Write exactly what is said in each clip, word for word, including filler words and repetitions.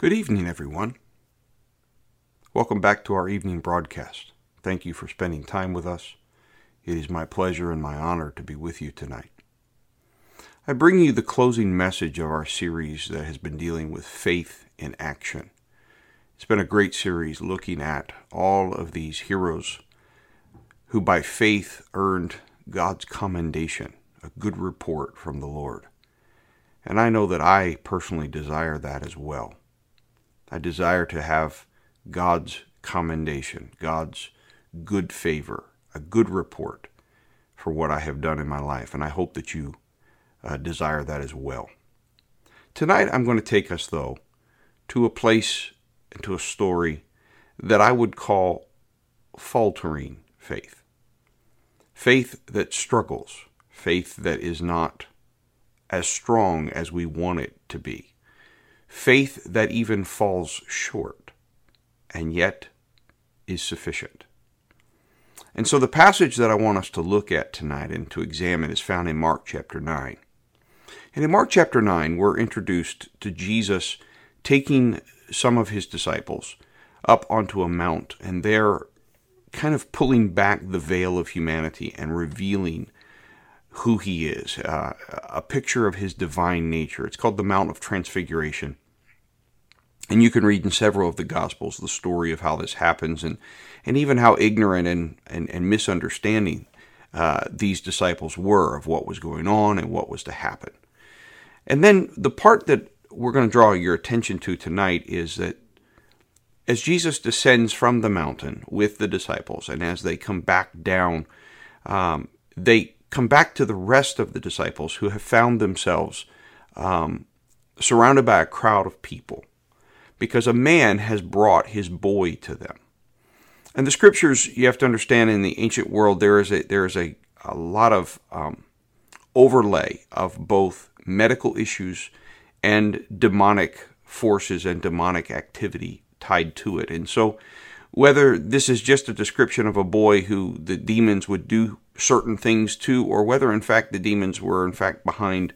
Good evening, everyone. Welcome back to our evening broadcast. Thank you for spending time with us. It is my pleasure and my honor to be with you tonight. I bring you the closing message of our series that has been dealing with faith in action. It's been a great series looking at all of these heroes who by faith earned God's commendation, a good report from the Lord. And I know that I personally desire that as well. I desire to have God's commendation, God's good favor, a good report for what I have done in my life, and I hope that you uh, desire that as well. Tonight I'm going to take us, though, to a place and to a story that I would call faltering faith. Faith that struggles, faith that is not as strong as we want it to be. Faith that even falls short, and yet is sufficient. And so the passage that I want us to look at tonight and to examine is found in Mark chapter nine. And in Mark chapter nine, we're introduced to Jesus taking some of his disciples up onto a mount, and they're kind of pulling back the veil of humanity and revealing who he is, uh, a picture of his divine nature. It's called the Mount of Transfiguration. And you can read in several of the Gospels the story of how this happens and, and even how ignorant and, and, and misunderstanding uh, these disciples were of what was going on and what was to happen. And then the part that we're going to draw your attention to tonight is that as Jesus descends from the mountain with the disciples and as they come back down, um, they come back to the rest of the disciples who have found themselves um, surrounded by a crowd of people because a man has brought his boy to them. And the scriptures, you have to understand, in the ancient world, there is a, there is a, a lot of um, overlay of both medical issues and demonic forces and demonic activity tied to it. And so whether this is just a description of a boy who the demons would do certain things to, or whether in fact the demons were in fact behind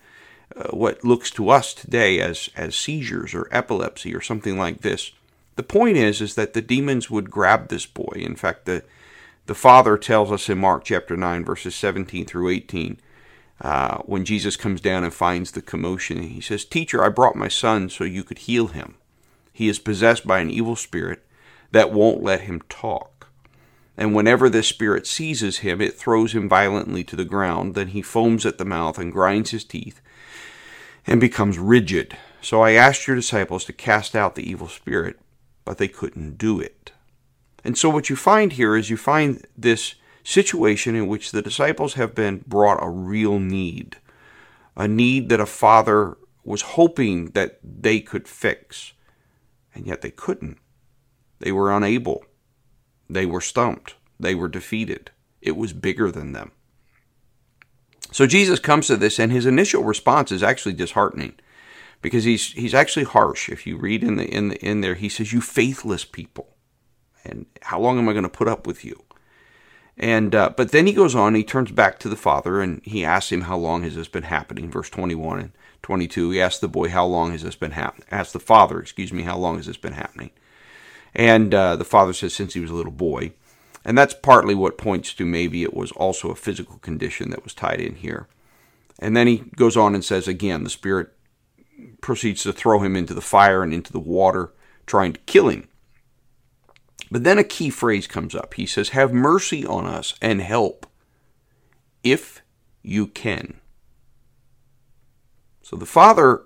uh, what looks to us today as as seizures or epilepsy or something like this, the point is is that the demons would grab this boy. In fact, the the father tells us in Mark chapter nine, verses seventeen through eighteen, uh, when Jesus comes down and finds the commotion, he says, "Teacher, I brought my son so you could heal him. He is possessed by an evil spirit that won't let him talk. And whenever this spirit seizes him, it throws him violently to the ground. Then he foams at the mouth and grinds his teeth and becomes rigid. So I asked your disciples to cast out the evil spirit, but they couldn't do it." And so what you find here is you find this situation in which the disciples have been brought a real need, a need that a father was hoping that they could fix, and yet they couldn't. They were unable. They were stumped. They were defeated. It was bigger than them. So Jesus comes to this, and his initial response is actually disheartening, because he's he's actually harsh. If you read in the in the, in there, he says, "You faithless people, and how long am I going to put up with you?" And uh, but then he goes on. He turns back to the father, and he asks him, "How long has this been happening?" Verse twenty-one and twenty-two. He asks the boy, "How long has this been happening?" Asks the father, excuse me, "How long has this been happening?" And uh, the father says, "Since he was a little boy." And that's partly what points to maybe it was also a physical condition that was tied in here. And then he goes on and says, again, the spirit proceeds to throw him into the fire and into the water, trying to kill him. But then a key phrase comes up. He says, "Have mercy on us and help, if you can." So the father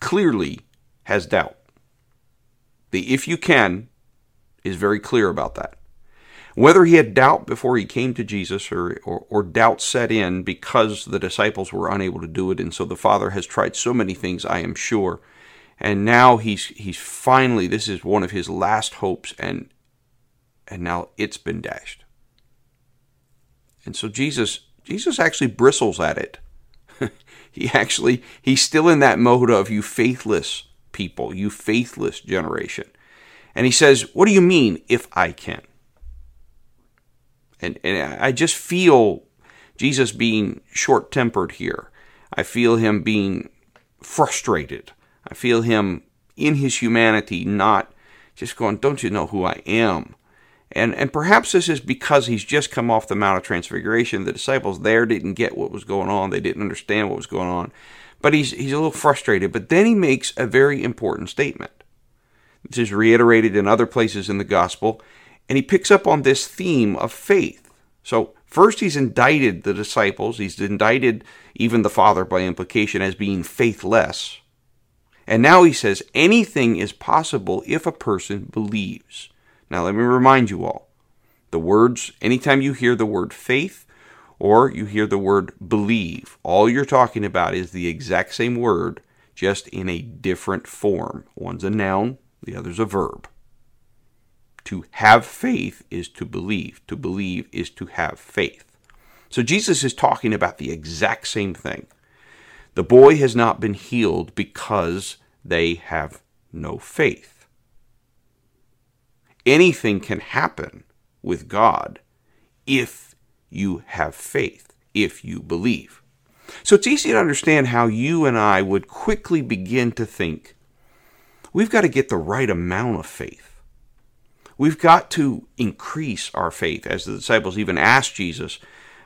clearly has doubt. The "if you can" is very clear about that. Whether he had doubt before he came to Jesus or, or, or doubt set in because the disciples were unable to do it, and so the father has tried so many things, I am sure, and now he's he's finally, this is one of his last hopes, and and now it's been dashed. And so Jesus, Jesus actually bristles at it. He actually, he's still in that mode of "you faithless people, you faithless generation." And he says, "What do you mean, if I can?" And, and I just feel Jesus being short-tempered here. I feel him being frustrated. I feel him in his humanity, not just going, don't you know who I am? And and perhaps this is because he's just come off the Mount of Transfiguration. The disciples there didn't get what was going on. They didn't understand what was going on. But he's he's a little frustrated. But then he makes a very important statement. This is reiterated in other places in the gospel. And he picks up on this theme of faith. So first he's indicted the disciples. He's indicted even the Father by implication as being faithless. And now he says anything is possible if a person believes. Now, let me remind you all, the words, anytime you hear the word faith or you hear the word believe, all you're talking about is the exact same word, just in a different form. One's a noun, the other's a verb. To have faith is to believe. To believe is to have faith. So Jesus is talking about the exact same thing. The boy has not been healed because they have no faith. Anything can happen with God if you have faith, if you believe. So it's easy to understand how you and I would quickly begin to think, we've got to get the right amount of faith. We've got to increase our faith, as the disciples even asked Jesus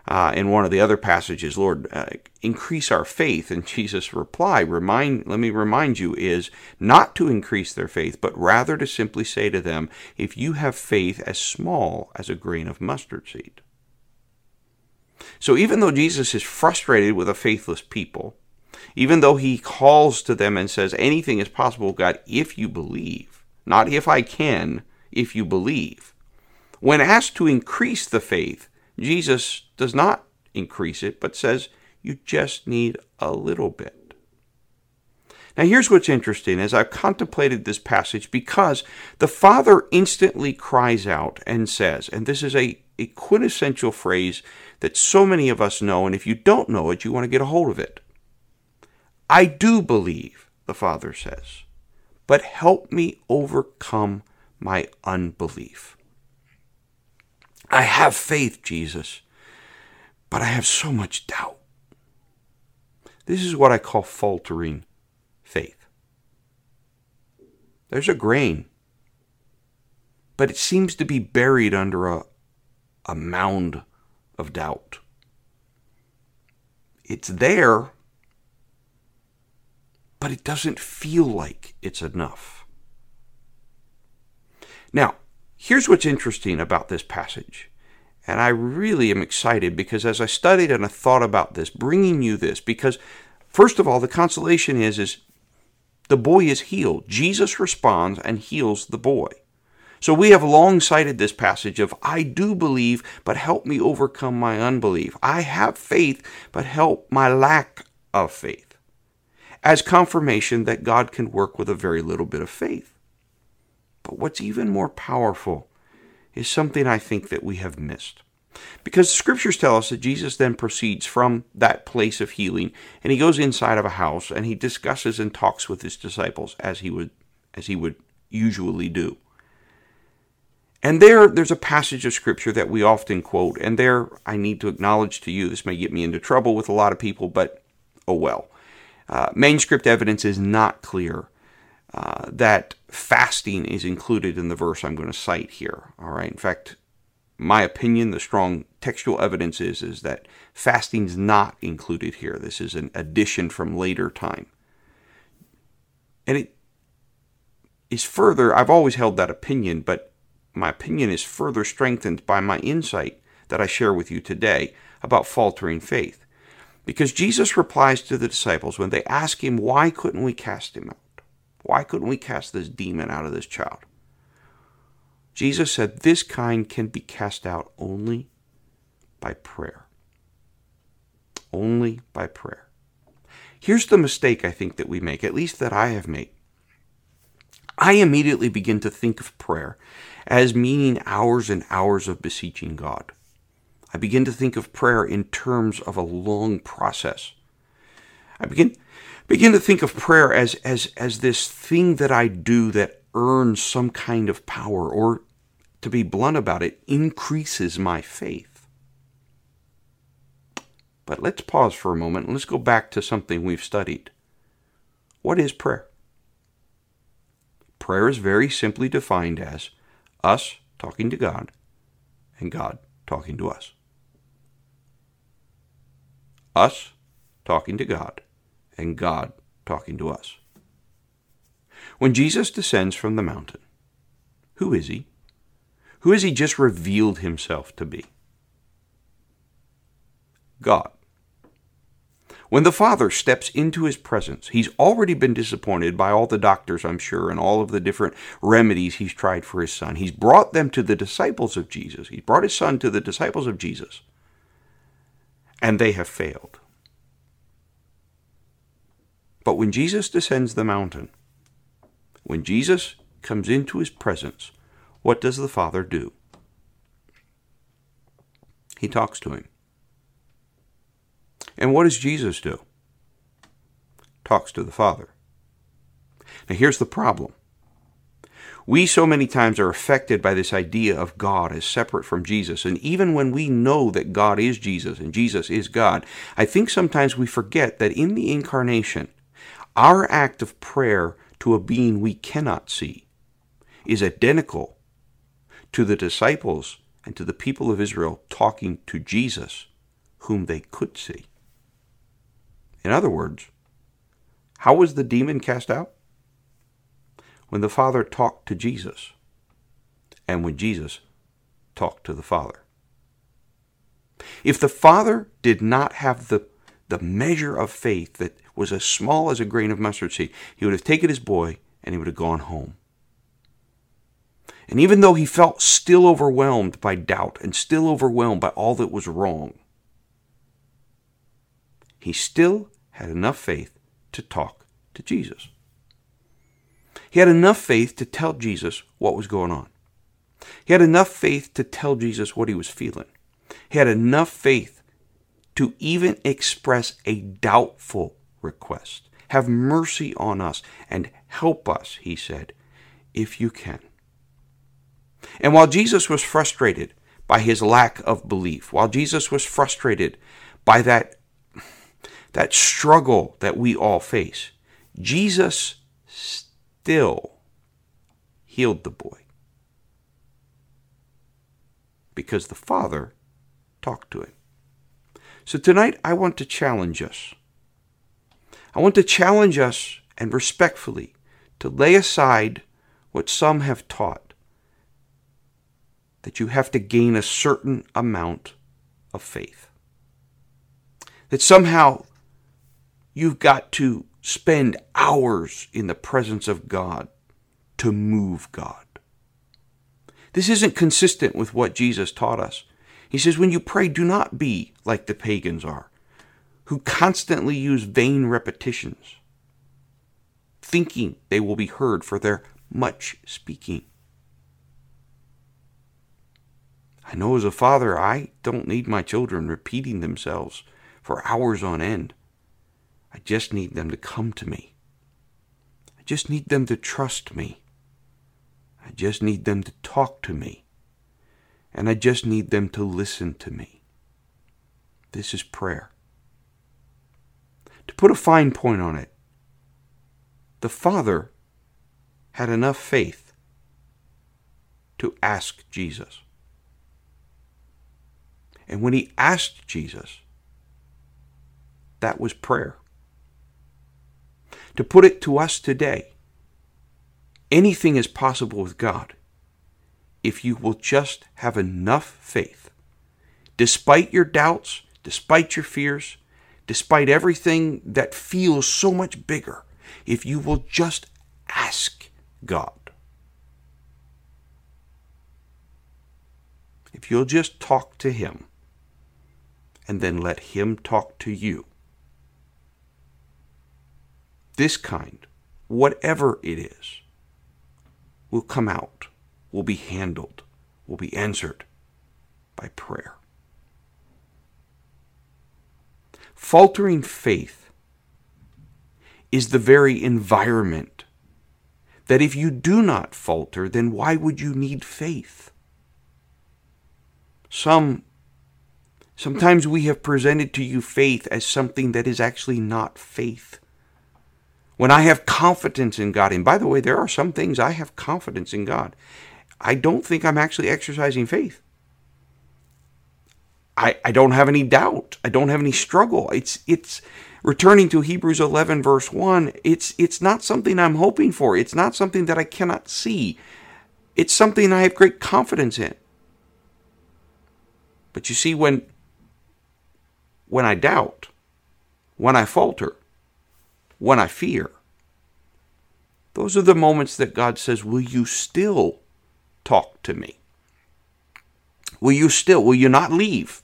uh, in one of the other passages, Lord, uh, increase our faith. And Jesus' reply, remind, let me remind you, is not to increase their faith, but rather to simply say to them, if you have faith as small as a grain of mustard seed. So even though Jesus is frustrated with a faithless people, even though he calls to them and says, anything is possible, God, if you believe, not if I can, if you believe. When asked to increase the faith, Jesus does not increase it, but says, you just need a little bit. Now here's what's interesting as I've contemplated this passage, because the Father instantly cries out and says, and this is a, a quintessential phrase that so many of us know, and if you don't know it, you want to get a hold of it. I do believe, the Father says, but help me overcome my unbelief. I have faith, Jesus, but I have so much doubt. This is what I call faltering faith. There's a grain, but it seems to be buried under a, a mound of doubt. It's there, but it doesn't feel like it's enough. Now, here's what's interesting about this passage. And I really am excited, because as I studied and I thought about this, bringing you this, because first of all, the consolation is, is the boy is healed. Jesus responds and heals the boy. So we have long cited this passage of, I do believe, but help me overcome my unbelief. I have faith, but help my lack of faith, as confirmation that God can work with a very little bit of faith. But what's even more powerful is something I think that we have missed. Because the scriptures tell us that Jesus then proceeds from that place of healing, and he goes inside of a house, and he discusses and talks with his disciples as he would as he would usually do. And there, there's a passage of scripture that we often quote, and there I need to acknowledge to you, this may get me into trouble with a lot of people, but oh well. Uh, manuscript evidence is not clear Uh, that fasting is included in the verse I'm going to cite here. All right. In fact, my opinion, the strong textual evidence is, is that fasting's not included here. This is an addition from later time. And it is further, I've always held that opinion, but my opinion is further strengthened by my insight that I share with you today about faltering faith. Because Jesus replies to the disciples when they ask him, why couldn't we cast him out? Why couldn't we cast this demon out of this child? Jesus said, this kind can be cast out only by prayer. Only by prayer. Here's the mistake I think that we make, at least that I have made. I immediately begin to think of prayer as meaning hours and hours of beseeching God. I begin to think of prayer in terms of a long process. I begin... Begin to think of prayer as, as, as this thing that I do that earns some kind of power, or, to be blunt about it, increases my faith. But let's pause for a moment and let's go back to something we've studied. What is prayer? Prayer is very simply defined as us talking to God and God talking to us. Us talking to God and God talking to us. When Jesus descends from the mountain, who is he? Who has he just revealed himself to be? God. When the Father steps into his presence, he's already been disappointed by all the doctors, I'm sure, and all of the different remedies he's tried for his son. He's brought them to the disciples of Jesus. He's brought his son to the disciples of Jesus, and they have failed. But when Jesus descends the mountain, when Jesus comes into his presence, what does the Father do? He talks to him. And what does Jesus do? Talks to the Father. Now here's the problem. We so many times are affected by this idea of God as separate from Jesus. And even when we know that God is Jesus and Jesus is God, I think sometimes we forget that in the incarnation, our act of prayer to a being we cannot see is identical to the disciples and to the people of Israel talking to Jesus, whom they could see. In other words, how was the demon cast out? When the Father talked to Jesus, and when Jesus talked to the Father. If the Father did not have the, the measure of faith that was as small as a grain of mustard seed, he would have taken his boy and he would have gone home. And even though he felt still overwhelmed by doubt and still overwhelmed by all that was wrong, he still had enough faith to talk to Jesus. He had enough faith to tell Jesus what was going on. He had enough faith to tell Jesus what he was feeling. He had enough faith to even express a doubtful request. Have mercy on us and help us, he said, if you can. And while Jesus was frustrated by his lack of belief, while Jesus was frustrated by that That struggle that we all face, Jesus still healed the boy because the Father talked to him. So tonight I want to challenge us. I want to challenge us and respectfully to lay aside what some have taught, that you have to gain a certain amount of faith. That somehow you've got to spend hours in the presence of God to move God. This isn't consistent with what Jesus taught us. He says, when you pray, do not be like the pagans are, who constantly use vain repetitions, thinking they will be heard for their much speaking. I know as a father, I don't need my children repeating themselves for hours on end. I just need them to come to me. I just need them to trust me. I just need them to talk to me. And I just need them to listen to me. This is prayer. To put a fine point on it, the Father had enough faith to ask Jesus. And when he asked Jesus, that was prayer. To put it to us today, anything is possible with God if you will just have enough faith. Despite your doubts, despite your fears, despite everything that feels so much bigger, if you will just ask God. If you'll just talk to him and then let him talk to you. This kind, whatever it is, will come out, will be handled, will be answered by prayer. Faltering faith is the very environment that if you do not falter, then why would you need faith? Some, sometimes we have presented to you faith as something that is actually not faith. When I have confidence in God, and by the way, there are some things I have confidence in God, I don't think I'm actually exercising faith. I, I don't have any doubt. I don't have any struggle. It's it's returning to Hebrews eleven verse one. It's it's not something I'm hoping for. It's not something that I cannot see. It's something I have great confidence in. But you see, when when I doubt, when I falter, when I fear, those are the moments that God says, "Will you still talk to me? Will you still? Will you not leave?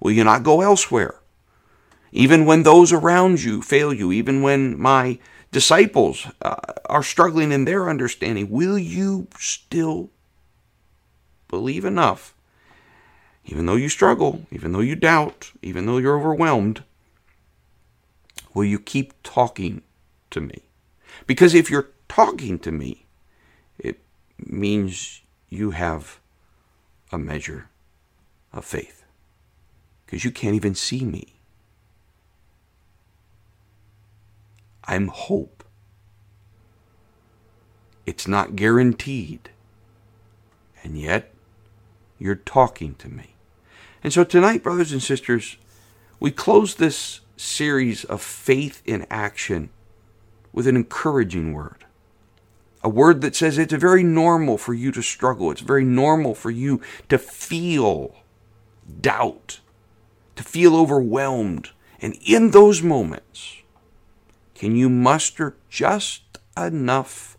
Will you not go elsewhere? Even when those around you fail you, even when my disciples uh, are struggling in their understanding, will you still believe enough? Even though you struggle, even though you doubt, even though you're overwhelmed, will you keep talking to me? Because if you're talking to me, it means you have a measure of faith, because you can't even see me. I'm hope. It's not guaranteed, and yet you're talking to me." And so tonight, brothers and sisters, we close this series of faith in action with an encouraging word. A word that says it's very normal for you to struggle. It's very normal for you to feel doubt, to feel overwhelmed. And in those moments, can you muster just enough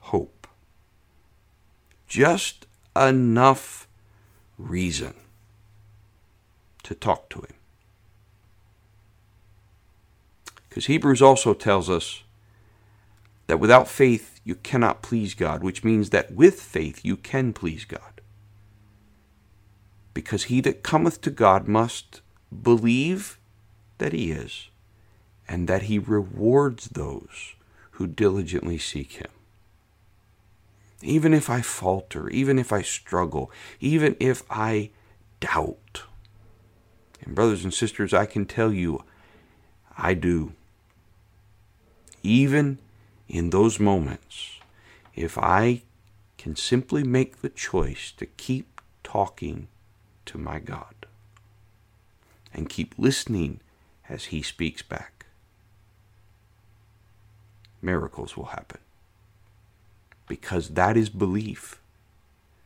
hope? Just enough reason to talk to him? Because Hebrews also tells us that without faith, you cannot please God, which means that with faith you can please God. Because he that cometh to God must believe that he is, and that he rewards those who diligently seek him. Even if I falter, even if I struggle, even if I doubt. And brothers and sisters, I can tell you, I do. Even in those moments, if I can simply make the choice to keep talking to my God and keep listening as he speaks back, miracles will happen. Because that is belief.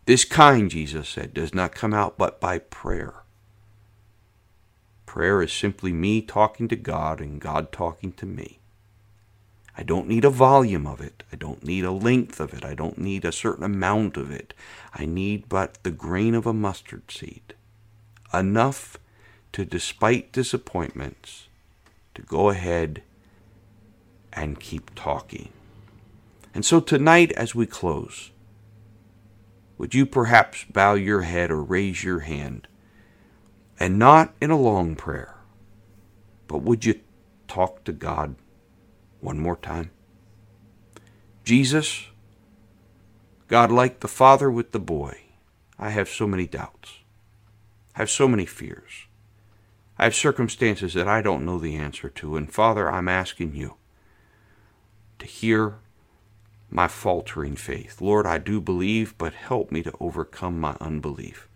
This kind, Jesus said, does not come out but by prayer. Prayer is simply me talking to God and God talking to me. I don't need a volume of it. I don't need a length of it. I don't need a certain amount of it. I need but the grain of a mustard seed. Enough to, despite disappointments, to go ahead and keep talking. And so tonight as we close, would you perhaps bow your head or raise your hand? And not in a long prayer, but would you talk to God one more time? Jesus, God, like the father with the boy, I have so many doubts. I have so many fears. I have circumstances that I don't know the answer to. And Father, I'm asking you to hear my faltering faith. Lord, I do believe, but help me to overcome my unbelief.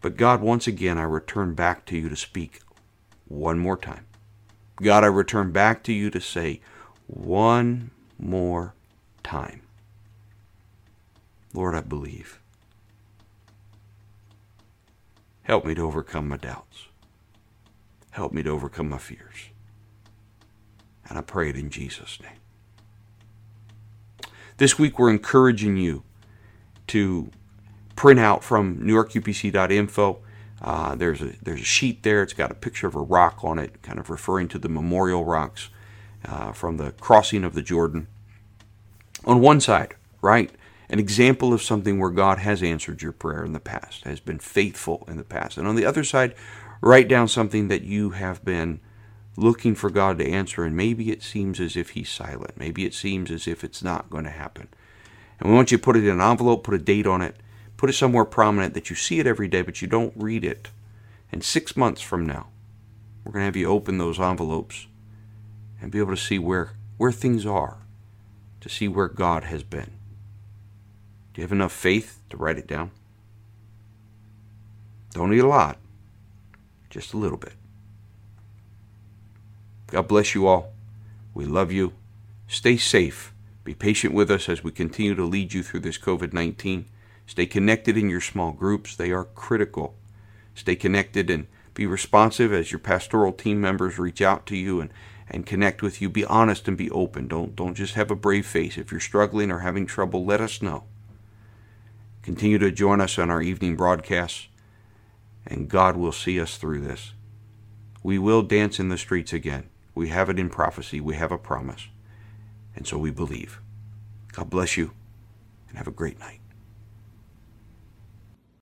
But God, once again, I return back to you to speak one more time. God, I return back to you to say one more time, Lord, I believe. Help me to overcome my doubts. Help me to overcome my fears. And I pray it in Jesus' name. This week we're encouraging you to print out from new york u p c dot info. Uh, there's a there's a sheet there. It's got a picture of a rock on it, kind of referring to the memorial rocks uh, from the crossing of the Jordan. On one side, right, an example of something where God has answered your prayer in the past, has been faithful in the past. And on the other side, write down something that you have been looking for God to answer, and maybe it seems as if he's silent. Maybe it seems as if it's not going to happen. And we want you to put it in an envelope, put a date on it, put it somewhere prominent that you see it every day, but you don't read it. And six months from now, we're going to have you open those envelopes and be able to see where where things are, to see where God has been. Do you have enough faith to write it down? Don't need a lot, just a little bit. God bless you all. We love you. Stay safe. Be patient with us as we continue to lead you through this COVID nineteen. Stay connected in your small groups. They are critical. Stay connected and be responsive as your pastoral team members reach out to you and, and connect with you. Be honest and be open. Don't, don't just have a brave face. If you're struggling or having trouble, let us know. Continue to join us on our evening broadcasts, and God will see us through this. We will dance in the streets again. We have it in prophecy. We have a promise. And so we believe. God bless you, and have a great night.